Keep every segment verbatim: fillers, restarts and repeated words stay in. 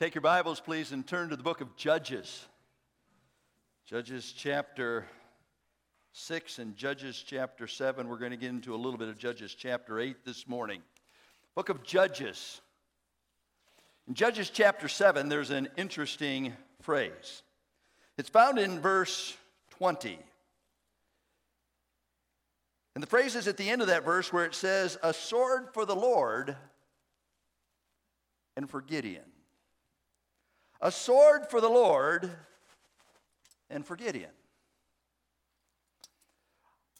Take your Bibles, please, and turn to the book of Judges. Judges chapter six and Judges chapter seven. We're going to get into a little bit of Judges chapter eight this morning. Book of Judges. In Judges chapter seven, there's an interesting phrase. It's found in verse twenty. And the phrase is at the end of that verse where it says, "A sword for the Lord and for Gideon." A sword for the Lord and for Gideon.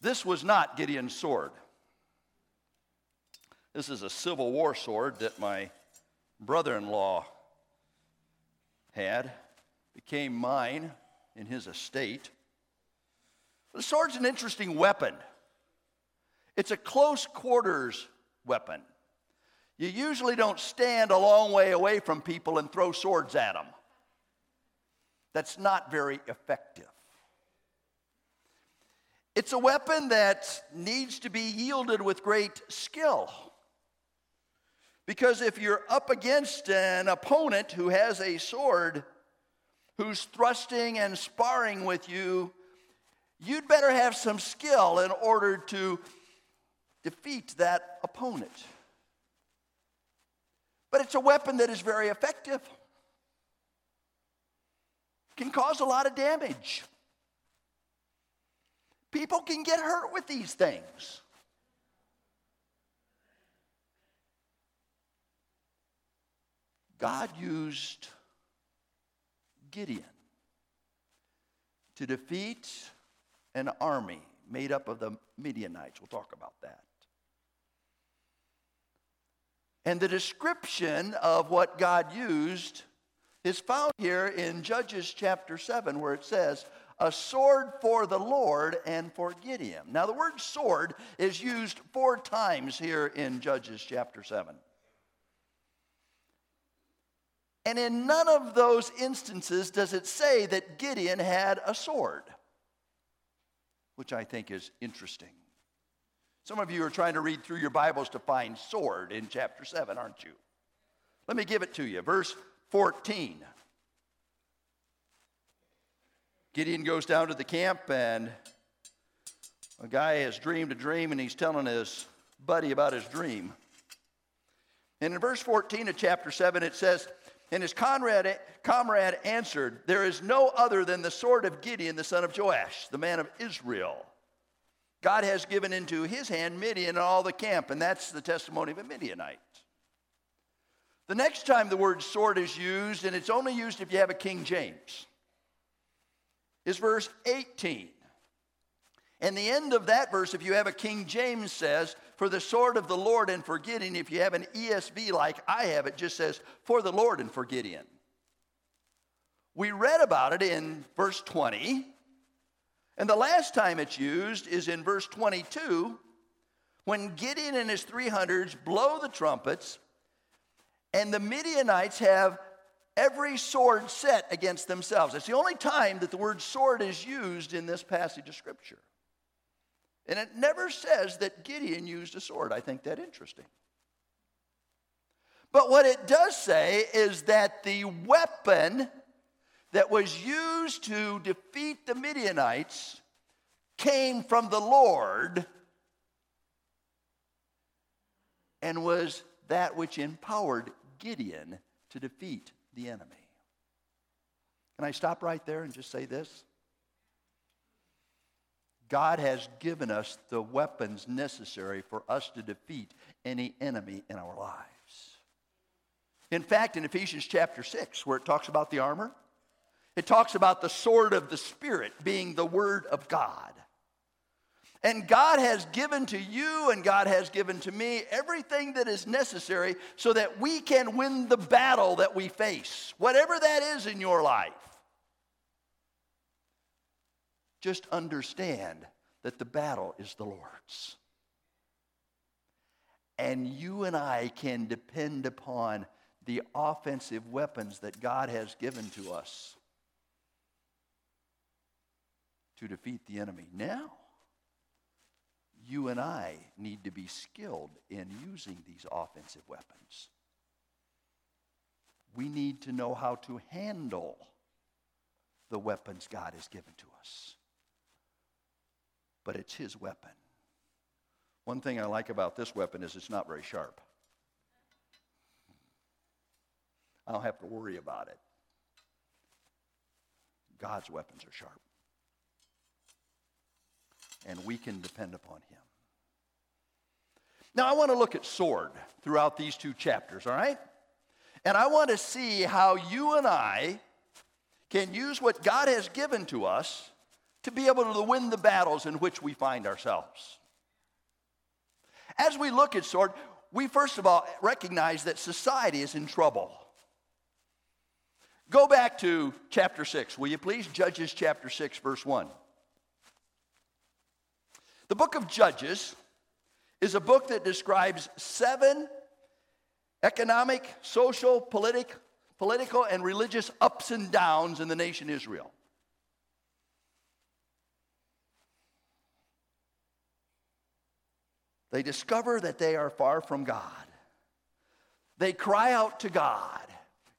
This was not Gideon's sword. This is a Civil War sword that my brother-in-law had. Became mine in his estate. The sword's an interesting weapon. It's a close quarters weapon. You usually don't stand a long way away from people and throw swords at them. That's not very effective. It's a weapon that needs to be wielded with great skill. Because if you're up against an opponent who has a sword, who's thrusting and sparring with you, you'd better have some skill in order to defeat that opponent. But it's a weapon that is very effective. Can cause a lot of damage. People can get hurt with these things. God used Gideon to defeat an army made up of the Midianites. We'll talk about that. And the description of what God used is found here in Judges chapter seven, where it says, "A sword for the Lord and for Gideon." Now, the word sword is used four times here in Judges chapter seven. And in none of those instances does it say that Gideon had a sword, which I think is interesting. Some of you are trying to read through your Bibles to find sword in chapter seven, aren't you? Let me give it to you. Verse fourteen. Gideon goes down to the camp, and a guy has dreamed a dream, and he's telling his buddy about his dream. And in verse fourteen of chapter seven, it says, "And his comrade, comrade answered, 'There is no other than the sword of Gideon, the son of Joash, the man of Israel. God has given into his hand Midian and all the camp.'" And that's the testimony of a Midianite. The next time the word sword is used, and it's only used if you have a King James, is verse eighteen. And the end of that verse, if you have a King James, says, "For the sword of the Lord and for Gideon." If you have an E S V like I have, it just says, "For the Lord and for Gideon." We read about it in verse twenty. And the last time it's used is in verse twenty-two, when Gideon and his three hundreds blow the trumpets, and the Midianites have every sword set against themselves. It's the only time that the word sword is used in this passage of Scripture. And it never says that Gideon used a sword. I think that's interesting. But what it does say is that the weapon that was used to defeat the Midianites came from the Lord and was that which empowered Gideon to defeat the enemy. Can I stop right there and just say this? God has given us the weapons necessary for us to defeat any enemy in our lives. In fact, in Ephesians chapter six, where it talks about the armor, it talks about the sword of the Spirit being the Word of God. And God has given to you and God has given to me everything that is necessary so that we can win the battle that we face, whatever that is in your life. Just understand that the battle is the Lord's. And you and I can depend upon the offensive weapons that God has given to us to defeat the enemy. Now, you and I need to be skilled in using these offensive weapons. we need to know how to handle the weapons God has given to us. But it's his weapon. One thing I like about this weapon is it's not very sharp. I don't have to worry about it. God's weapons are sharp. And we can depend upon him. Now, I want to look at sword throughout these two chapters, all right? And I want to see how you and I can use what God has given to us to be able to win the battles in which we find ourselves. As we look at sword, we first of all recognize that society is in trouble. Go back to chapter six, will you please? Judges chapter six, verse one. The book of Judges is a book that describes seven economic, social, politic, political, and religious ups and downs in the nation Israel. They discover that they are far from God. They cry out to God.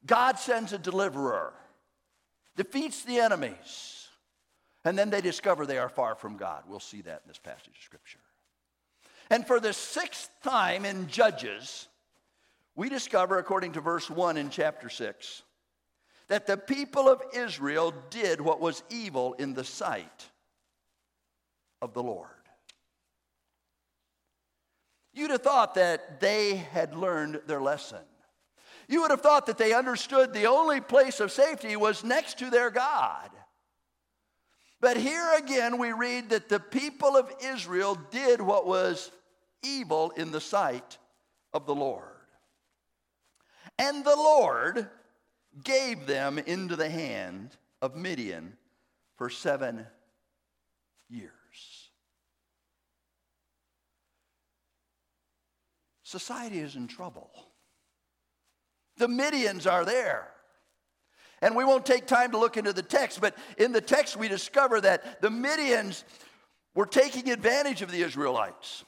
God sends a deliverer, defeats the enemies, and then they discover they are far from God. We'll see that in this passage of Scripture. And for the sixth time in Judges, we discover, according to verse one in chapter six, that the people of Israel did what was evil in the sight of the Lord. You'd have thought that they had learned their lesson. You would have thought that they understood the only place of safety was next to their God. But here again we read that the people of Israel did what was evil in the sight of the Lord. And the Lord gave them into the hand of Midian for seven years. Society is in trouble. The Midians are there. And we won't take time to look into the text, but in the text we discover that the Midians were taking advantage of the Israelites.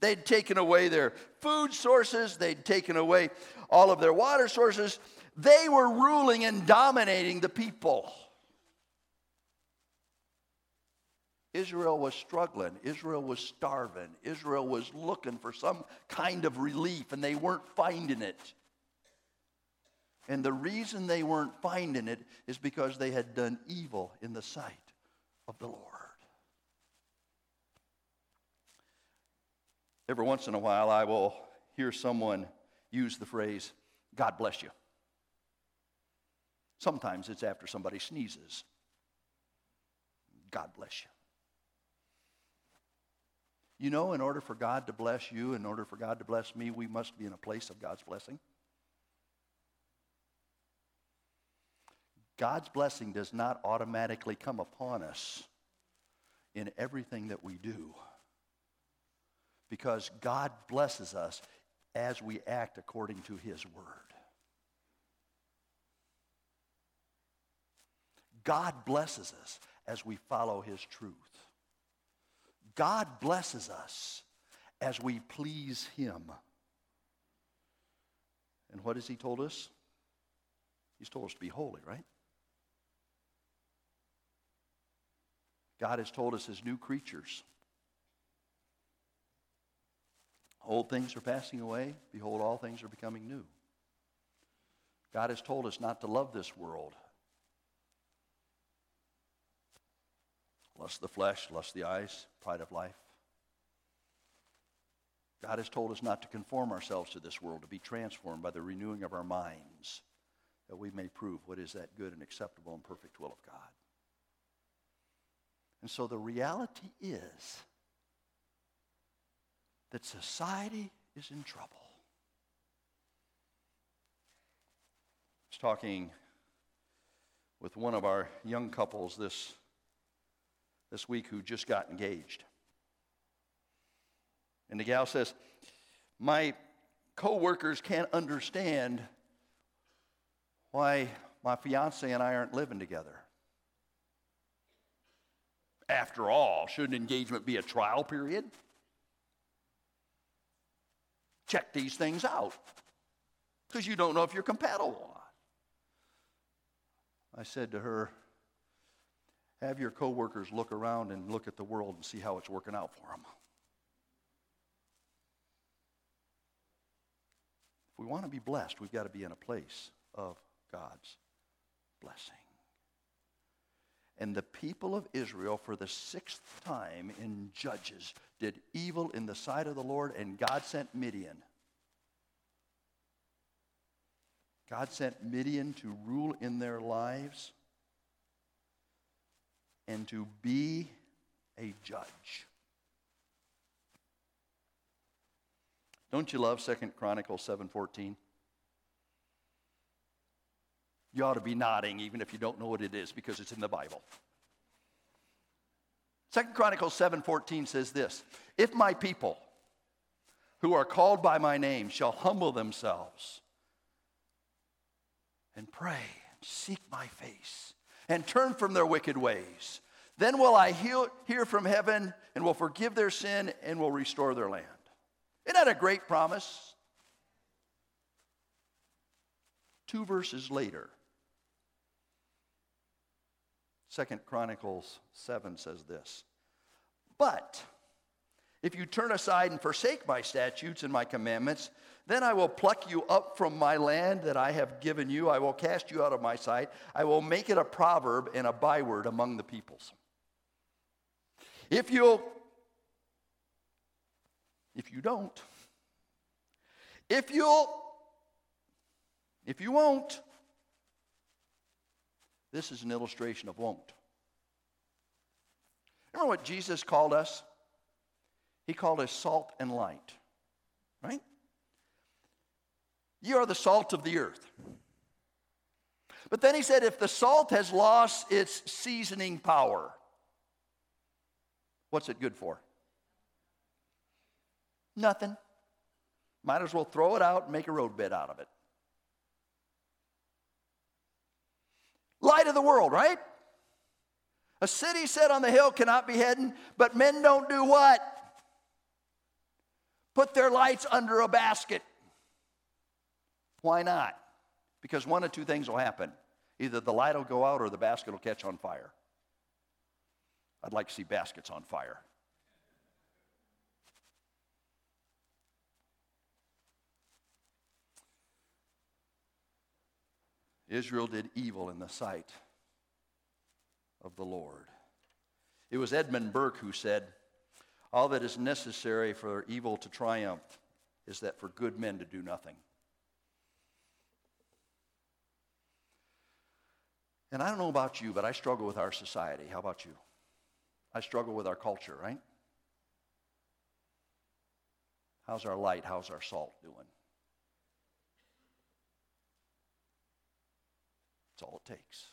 They'd taken away their food sources. They'd taken away all of their water sources. They were ruling and dominating the people. Israel was struggling. Israel was starving. Israel was looking for some kind of relief, and they weren't finding it. And the reason they weren't finding it is because they had done evil in the sight of the Lord. Every once in a while, I will hear someone use the phrase, "God bless you." Sometimes it's after somebody sneezes. God bless you. You know, in order for God to bless you, in order for God to bless me, we must be in a place of God's blessing. God's blessing does not automatically come upon us in everything that we do, because God blesses us as we act according to his word. God blesses us as we follow his truth. God blesses us as we please him. And what has he told us? He's told us to be holy, right? God has told us as new creatures, old things are passing away. Behold, all things are becoming new. God has told us not to love this world. Lust of the flesh, lust of the eyes, pride of life. God has told us not to conform ourselves to this world, to be transformed by the renewing of our minds, that we may prove what is that good and acceptable and perfect will of God. And so the reality is that society is in trouble. I was talking with one of our young couples this this week who just got engaged. And the gal says, "My co-workers can't understand why my fiance and I aren't living together. After all, shouldn't engagement be a trial period? Check these things out, because you don't know if you're compatible or not." I said to her, have your coworkers look around and look at the world and see how it's working out for them. If we want to be blessed, we've got to be in a place of God's blessing. And the people of Israel, for the sixth time in Judges, did evil in the sight of the Lord, and God sent Midian. God sent Midian to rule in their lives and to be a judge. Don't you love Second Chronicles seven fourteen? You ought to be nodding even if you don't know what it is, because it's in the Bible. Second Chronicles seven fourteen says this, if my people who are called by my name shall humble themselves and pray and seek my face and turn from their wicked ways, then will I heal, hear from heaven and will forgive their sin and will restore their land. Isn't that a great promise? Two verses later, Second Chronicles seven says this, but if you turn aside and forsake my statutes and my commandments, then I will pluck you up from my land that I have given you. I will cast you out of my sight. I will make it a proverb and a byword among the peoples. If you'll, if you don't, if you'll, if you won't, this is an illustration of won't. Remember what Jesus called us? He called us salt and light, right? You are the salt of the earth. But then he said, if the salt has lost its seasoning power, what's it good for? Nothing. Might as well throw it out and make a roadbed out of it. Light of the world, right? A city set on the hill cannot be hidden, but men don't do what? Put their lights under a basket. Why not? Because one of two things will happen. Either the light will go out or the basket will catch on fire. I'd like to see baskets on fire. Israel did evil in the sight of the Lord. It was Edmund Burke who said, all that is necessary for evil to triumph is that for good men to do nothing. And I don't know about you, but I struggle with our society. How about you? I struggle with our culture, right? How's our light? How's our salt doing? That's all it takes.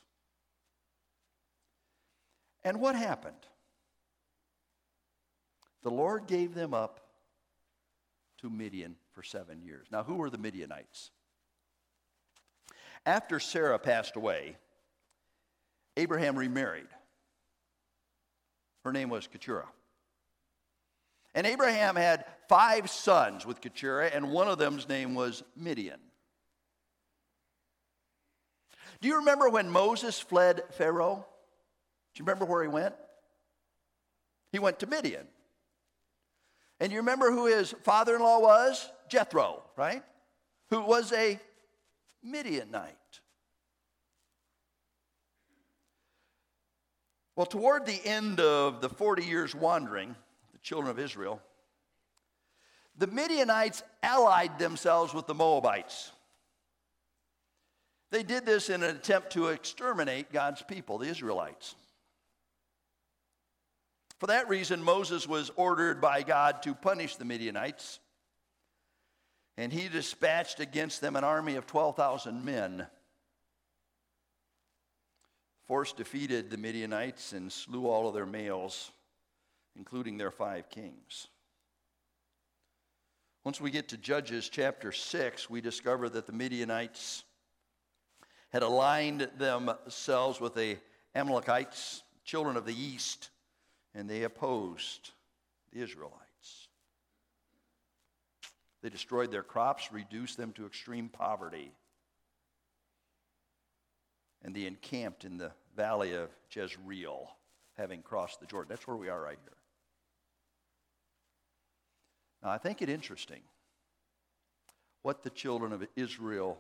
And what happened? The Lord gave them up to Midian for seven years. Now, who were the Midianites? After Sarah passed away, Abraham remarried. Her name was Keturah. And Abraham had five sons with Keturah, and one of them's name was Midian. Do you remember when Moses fled Pharaoh? Do you remember where he went? He went to Midian. And you remember who his father-in-law was? Jethro, right? Who was a Midianite. Well, toward the end of the forty years wandering, the children of Israel, the Midianites allied themselves with the Moabites. They did this in an attempt to exterminate God's people, the Israelites. For that reason, Moses was ordered by God to punish the Midianites, and he dispatched against them an army of twelve thousand men. Force defeated the Midianites and slew all of their males, including their five kings. Once we get to Judges chapter six, we discover that the Midianites had aligned themselves with the Amalekites, children of the east, and they opposed the Israelites. They destroyed their crops, reduced them to extreme poverty, and they encamped in the valley of Jezreel, having crossed the Jordan. That's where we are right here. Now, I think it interesting what the children of Israel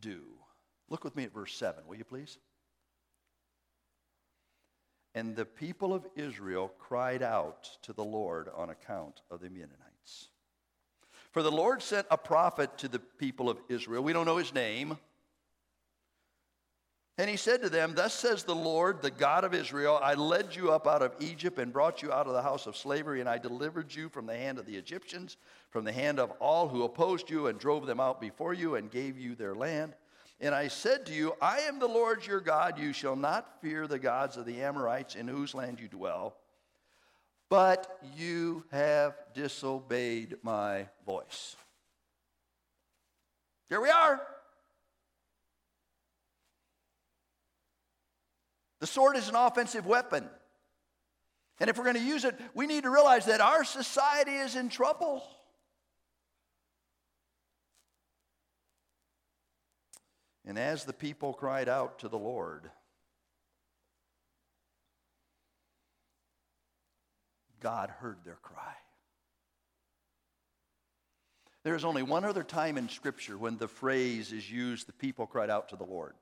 do. Look with me at verse seven, will you please? And the people of Israel cried out to the Lord on account of the Midianites. For the Lord sent a prophet to the people of Israel. We don't know his name. And he said to them, thus says the Lord, the God of Israel, I led you up out of Egypt and brought you out of the house of slavery, and I delivered you from the hand of the Egyptians, from the hand of all who opposed you and drove them out before you and gave you their land. And I said to you, I am the Lord your God. You shall not fear the gods of the Amorites in whose land you dwell. But you have disobeyed my voice. Here we are. The sword is an offensive weapon. And if we're going to use it, we need to realize that our society is in trouble. And as the people cried out to the Lord, God heard their cry. There is only one other time in Scripture when the phrase is used, the people cried out to the Lord.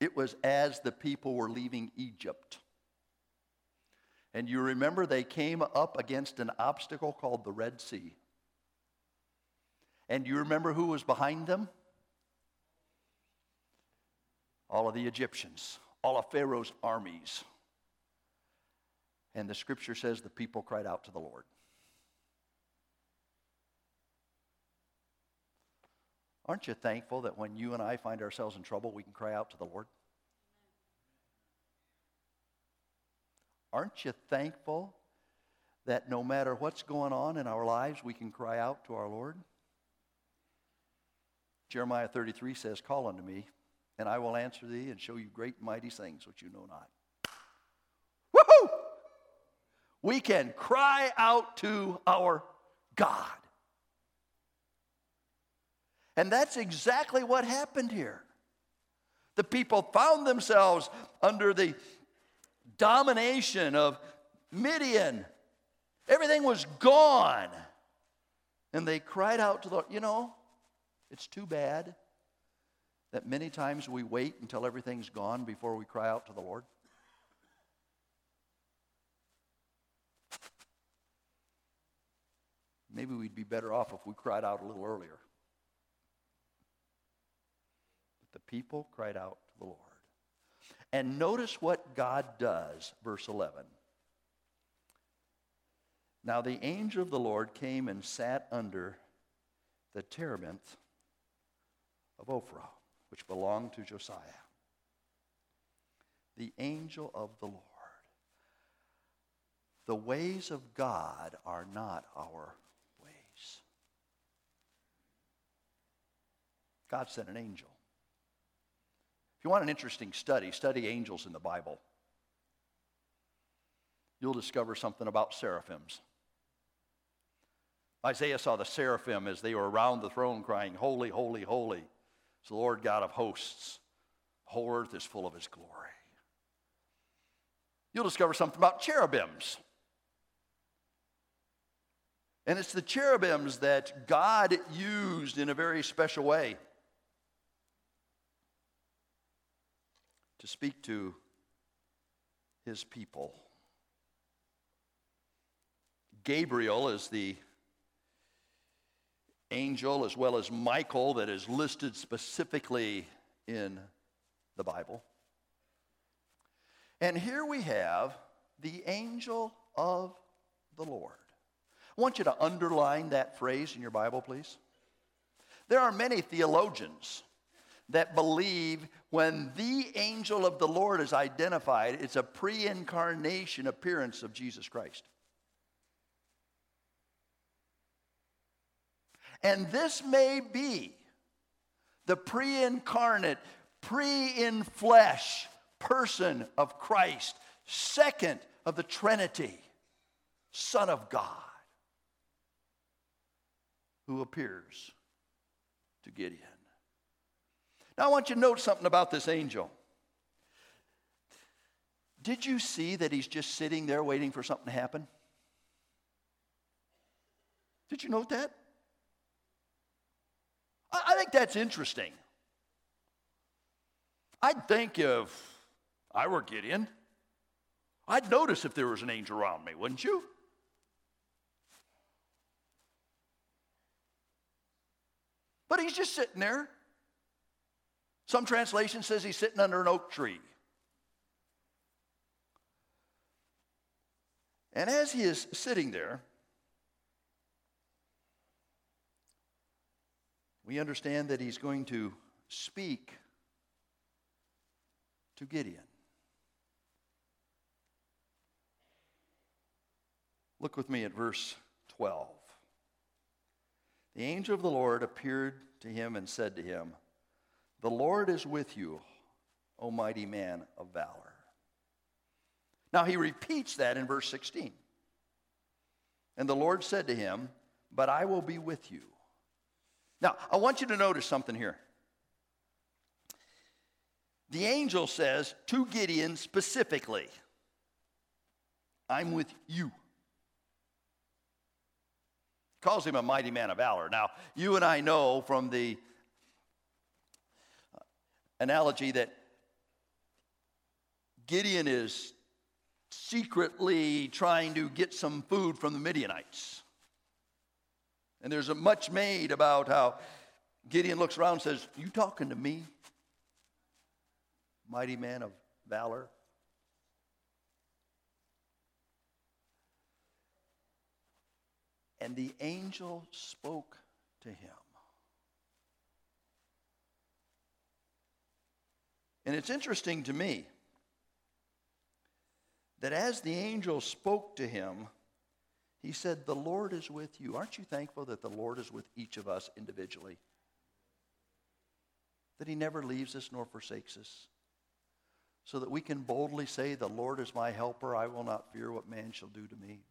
It was as the people were leaving Egypt. And you remember they came up against an obstacle called the Red Sea. And you remember who was behind them? All of the Egyptians, all of Pharaoh's armies. And the Scripture says the people cried out to the Lord. Aren't you thankful that when you and I find ourselves in trouble, we can cry out to the Lord? Aren't you thankful that no matter what's going on in our lives, we can cry out to our Lord? Jeremiah thirty-three says, call unto me, and I will answer thee and show you great and mighty things which you know not. Woohoo! We can cry out to our God. And that's exactly what happened here. The people found themselves under the domination of Midian. Everything was gone. And they cried out to the Lord. You know, it's too bad that many times we wait until everything's gone before we cry out to the Lord. Maybe we'd be better off if we cried out a little earlier. But the people cried out to the Lord. And notice what God does, verse eleven. Now the angel of the Lord came and sat under the terebinth of Ophrah, which belonged to Josiah, the angel of the Lord. The ways of God are not our ways. God sent an angel. If you want an interesting study, study angels in the Bible. You'll discover something about seraphims. Isaiah saw the seraphim as they were around the throne crying, holy, holy, holy. It's the Lord God of hosts. The whole earth is full of his glory. You'll discover something about cherubims. And it's the cherubims that God used in a very special way to speak to his people. Gabriel is the angel, as well as Michael, that is listed specifically in the Bible. And here we have the angel of the Lord. I want you to underline that phrase in your Bible, please. There are many theologians that believe when the angel of the Lord is identified, it's a pre-incarnation appearance of Jesus Christ. And this may be the pre-incarnate, pre-in-flesh person of Christ, second of the Trinity, Son of God, who appears to Gideon. Now, I want you to note something about this angel. Did you see that he's just sitting there waiting for something to happen? Did you note that? I think that's interesting. I'd think if I were Gideon, I'd notice if there was an angel around me, wouldn't you? But he's just sitting there. Some translation says he's sitting under an oak tree. And as he is sitting there, we understand that he's going to speak to Gideon. Look with me at verse twelve. The angel of the Lord appeared to him and said to him, "The Lord is with you, O mighty man of valor." Now he repeats that in verse sixteen. And the Lord said to him, "But I will be with you." Now, I want you to notice something here. The angel says to Gideon specifically, "I'm with you." Calls him a mighty man of valor. Now, you and I know from the analogy that Gideon is secretly trying to get some food from the Midianites. And there's a much made about how Gideon looks around and says, "You talking to me, mighty man of valor?" And the angel spoke to him. And it's interesting to me that as the angel spoke to him, he said, "The Lord is with you." Aren't you thankful that the Lord is with each of us individually? That he never leaves us nor forsakes us. So that we can boldly say, "The Lord is my helper. I will not fear what man shall do to me."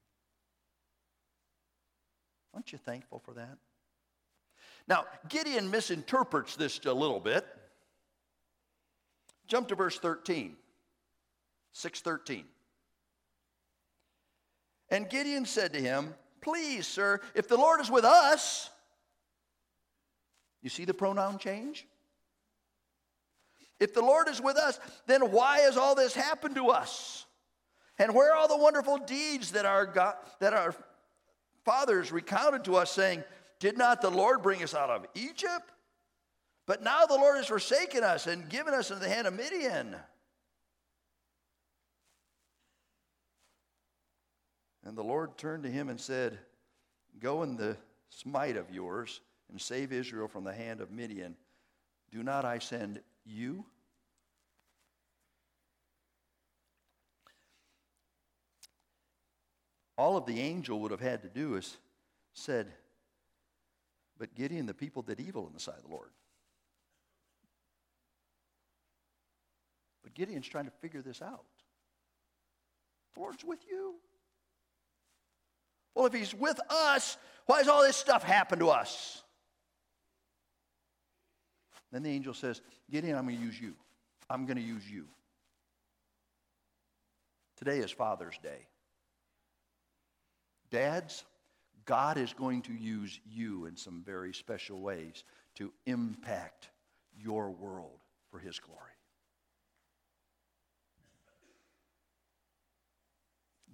Aren't you thankful for that? Now, Gideon misinterprets this a little bit. Jump to verse thirteen, six thirteen. And Gideon said to him, "Please, sir, if the Lord is with us," you see the pronoun change? "If the Lord is with us, then why has all this happened to us? And where are all the wonderful deeds that our God, that our fathers recounted to us, saying, 'Did not the Lord bring us out of Egypt?' But now the Lord has forsaken us and given us into the hand of Midian." And the Lord turned to him and said, "Go in the might of yours and save Israel from the hand of Midian. Do not I send you?" All of the angel would have had to do is said, "But Gideon, the people did evil in the sight of the Lord." But Gideon's trying to figure this out. The Lord's with you. Well, if he's with us, why has all this stuff happened to us? Then the angel says, "Gideon, I'm going to use you. I'm going to use you." Today is Father's Day. Dads, God is going to use you in some very special ways to impact your world for his glory.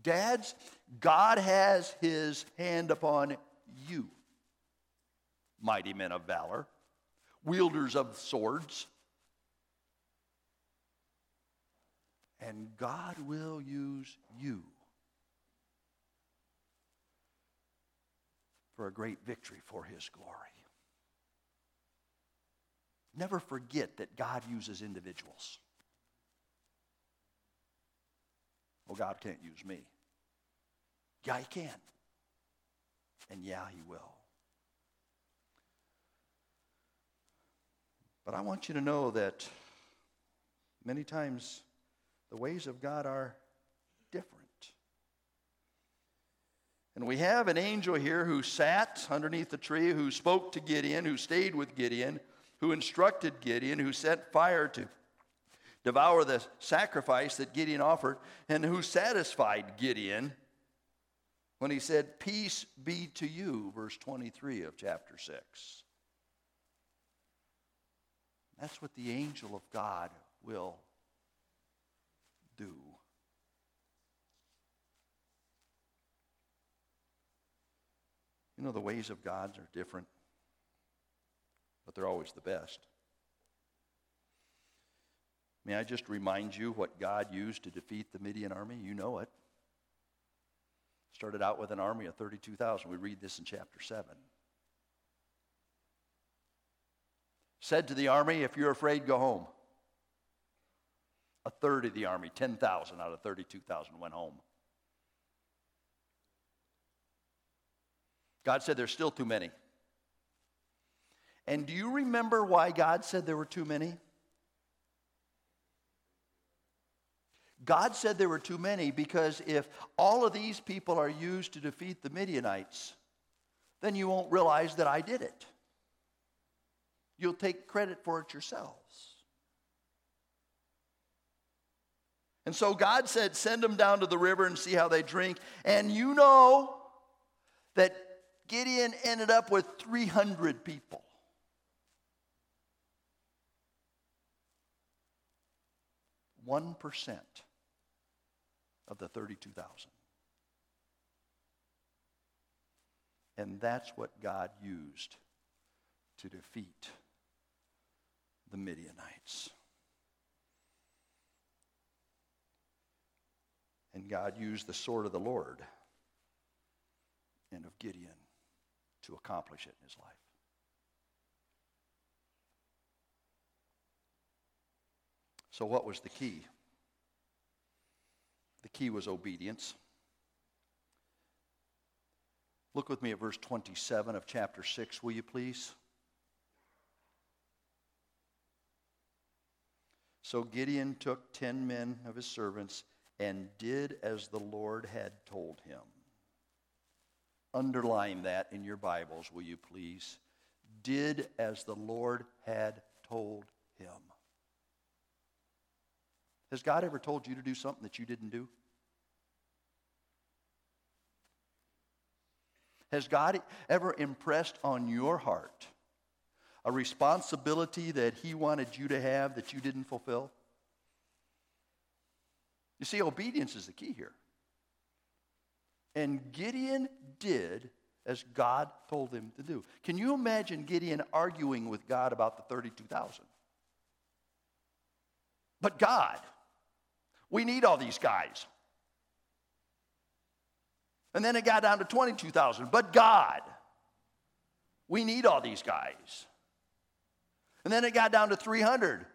Dads, God has his hand upon you, mighty men of valor, wielders of swords. And God will use you for a great victory for his glory. Never forget that God uses individuals. "Well, God can't use me." Yeah, he can. And yeah, he will. But I want you to know that many times the ways of God are different. And we have an angel here who sat underneath the tree, who spoke to Gideon, who stayed with Gideon, who instructed Gideon, who set fire to devour the sacrifice that Gideon offered, and who satisfied Gideon when he said, "Peace be to you," verse twenty-three of chapter six. That's what the angel of God will do. You know, the ways of God are different, but they're always the best. May I just remind you what God used to defeat the Midian army? You know it. Started out with an army of thirty-two thousand. We read this in chapter seven. Said to the army, "If you're afraid, go home." A third of the army, ten thousand out of thirty-two thousand, went home. God said there's still too many. And do you remember why God said there were too many? God said there were too many because if all of these people are used to defeat the Midianites, then you won't realize that I did it. You'll take credit for it yourselves. And so God said, send them down to the river and see how they drink. And you know that Gideon ended up with three hundred people. One percent of the thirty-two thousand. And that's what God used to defeat the Midianites. And God used the sword of the Lord and of Gideon to accomplish it in his life. So what was the key? The key was obedience. Look with me at verse twenty-seven of chapter six, will you please? So Gideon took ten men of his servants and did as the Lord had told him. Underline that in your Bibles, will you please? Did as the Lord had told him. Has God ever told you to do something that you didn't do? Has God ever impressed on your heart a responsibility that he wanted you to have that you didn't fulfill? You see, obedience is the key here. And Gideon did as God told him to do. Can you imagine Gideon arguing with God about the thirty-two thousand? But God, we need all these guys. And then it got down to twenty-two thousand. But God, we need all these guys. And then it got down to three hundred.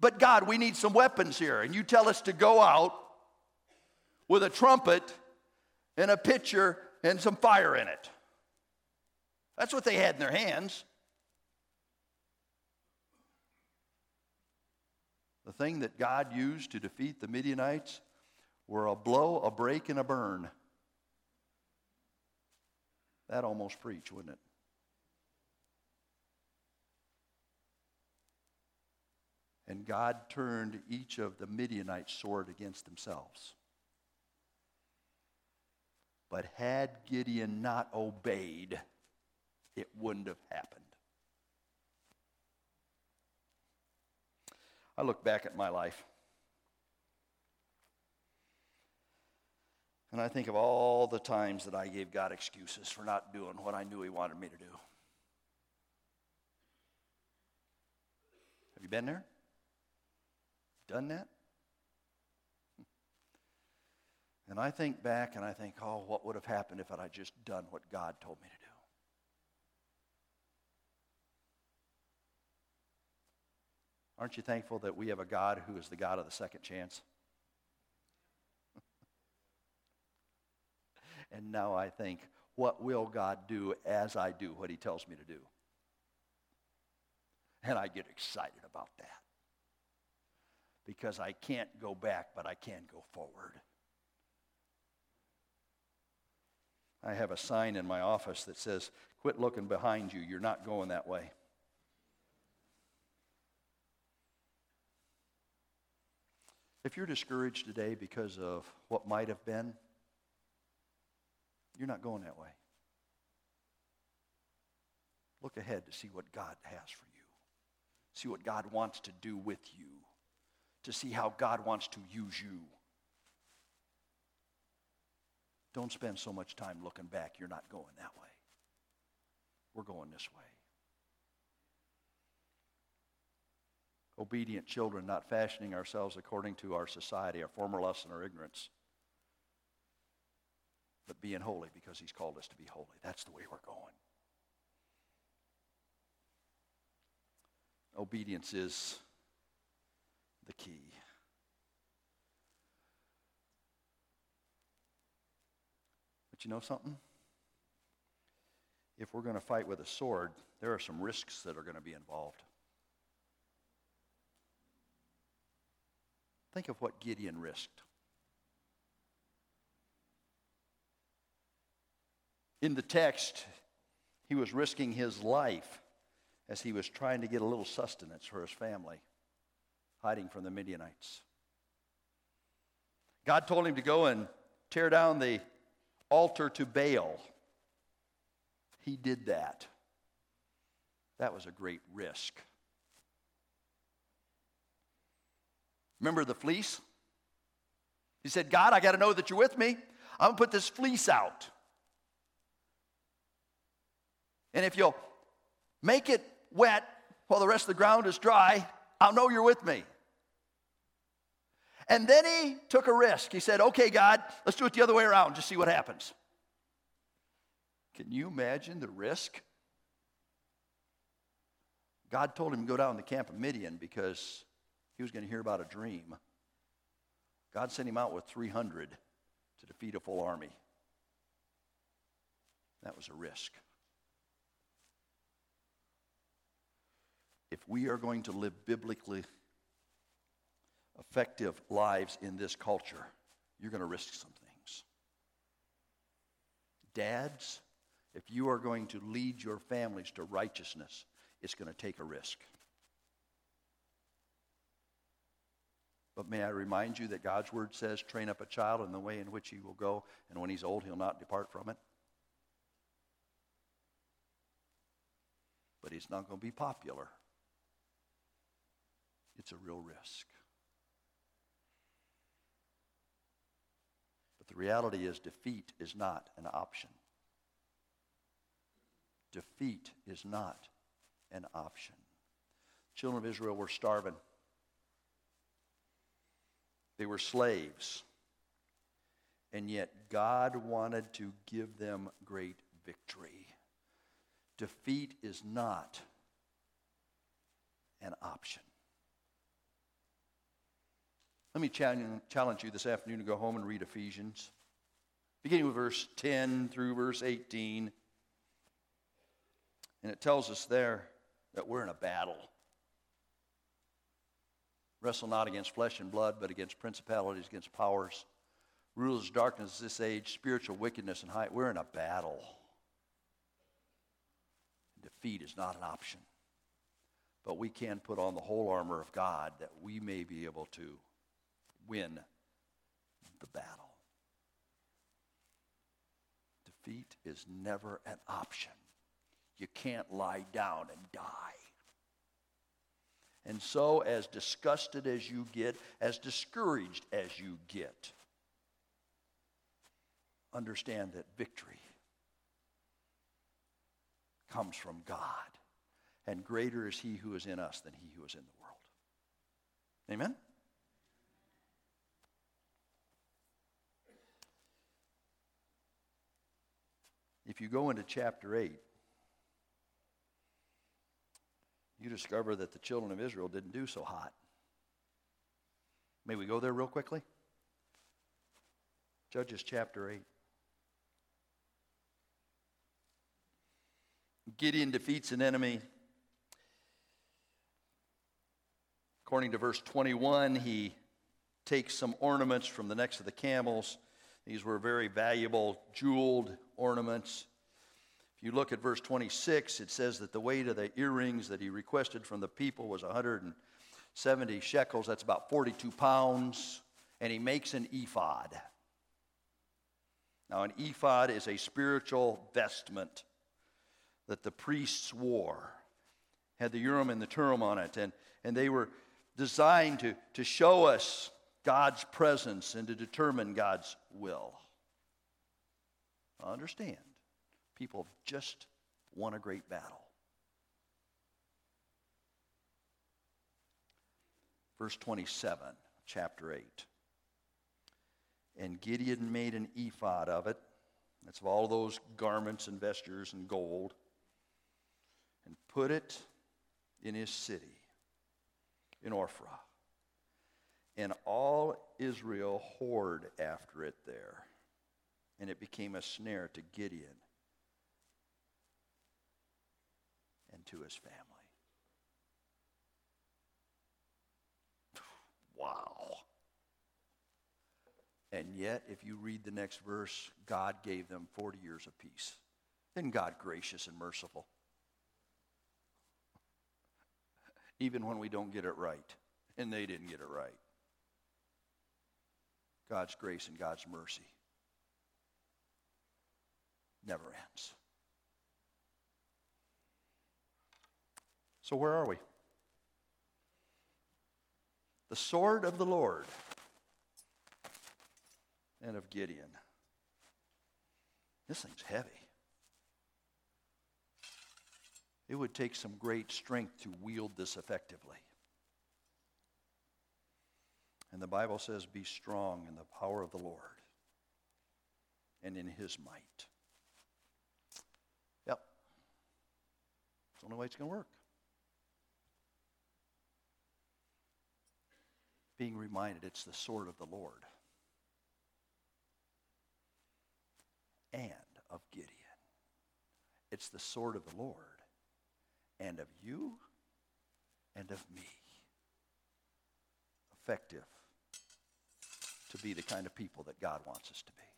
But God, we need some weapons here. And you tell us to go out with a trumpet and a pitcher and some fire in it. That's what they had in their hands. The thing that God used to defeat the Midianites were a blow, a break, and a burn. That almost preach, wouldn't it? And God turned each of the Midianites' sword against themselves. But had Gideon not obeyed, it wouldn't have happened. I look back at my life, and I think of all the times that I gave God excuses for not doing what I knew he wanted me to do. Have you been there? Done that? And I think back and I think, oh, what would have happened if I had just done what God told me to do? Aren't you thankful that we have a God who is the God of the second chance? And now I think, what will God do as I do what he tells me to do? And I get excited about that. Because I can't go back, but I can go forward. I have a sign in my office that says, "Quit looking behind you. You're not going that way." If you're discouraged today because of what might have been, you're not going that way. Look ahead to see what God has for you. See what God wants to do with you. To see how God wants to use you. Don't spend so much time looking back. You're not going that way. We're going this way. Obedient children, not fashioning ourselves according to our society, our former lusts and our ignorance, but being holy because he's called us to be holy. That's the way we're going. Obedience is the key. But you know something? If we're going to fight with a sword, there are some risks that are going to be involved. Think of what Gideon risked. In the text, he was risking his life as he was trying to get a little sustenance for his family, hiding from the Midianites. God told him to go and tear down the altar to Baal. He did that. That was a great risk. Remember the fleece? He said, God, I got to know that you're with me. I'm going to put this fleece out. And if you'll make it wet while the rest of the ground is dry, I'll know you're with me. And then he took a risk. He said, okay, God, let's do it the other way around. Just see what happens. Can you imagine the risk? God told him to go down to the camp of Midian because he was going to hear about a dream. God sent him out with three hundred to defeat a full army. That was a risk. If we are going to live biblically effective lives in this culture, you're going to risk some things. Dads, if you are going to lead your families to righteousness, it's going to take a risk. But may I remind you that God's word says, train up a child in the way in which he will go, and when he's old, he'll not depart from it. But it's not going to be popular. It's a real risk. But the reality is, defeat is not an option. Defeat is not an option. Children of Israel were starving. They were slaves, and yet God wanted to give them great victory. Defeat is not an option. Let me challenge you this afternoon to go home and read Ephesians, beginning with verse ten through verse eighteen. And it tells us there that we're in a battle. Wrestle not against flesh and blood, but against principalities, against powers, rulers of darkness this age, spiritual wickedness and high. We're in a battle. Defeat is not an option. But we can put on the whole armor of God that we may be able to win the battle. Defeat is never an option. You can't lie down and die. And so, as disgusted as you get, as discouraged as you get, understand that victory comes from God. And greater is he who is in us than he who is in the world. Amen? If you go into chapter eight, you discover that the children of Israel didn't do so hot. May we go there real quickly? Judges chapter eight. Gideon defeats an enemy. According to verse twenty-one, he takes some ornaments from the necks of the camels. These were very valuable, jeweled ornaments. If you look at verse twenty-six, it says that the weight of the earrings that he requested from the people was 100 and seventy shekels, that's about forty-two pounds, and he makes an ephod. Now, an ephod is a spiritual vestment that the priests wore. Had the Urim and the Thummim on it, and, and they were designed to, to show us God's presence and to determine God's will. I understand. People have just won a great battle. Verse twenty-seven, chapter eight. And Gideon made an ephod of it. That's of all those garments and vestures and gold. And put it in his city, in Ophrah. And all Israel whored after it there. And it became a snare to Gideon and to his family. Wow. And yet, if you read the next verse, God gave them forty years of peace. Isn't God gracious and merciful? Even when we don't get it right, and they didn't get it right. God's grace and God's mercy never ends. So where are we? The sword of the Lord and of Gideon. This thing's heavy. It would take some great strength to wield this effectively. And the Bible says, be strong in the power of the Lord and in his might. Yep. It's the only way it's going to work. Being reminded it's the sword of the Lord and of Gideon. It's the sword of the Lord and of you and of me. Effective to be the kind of people that God wants us to be.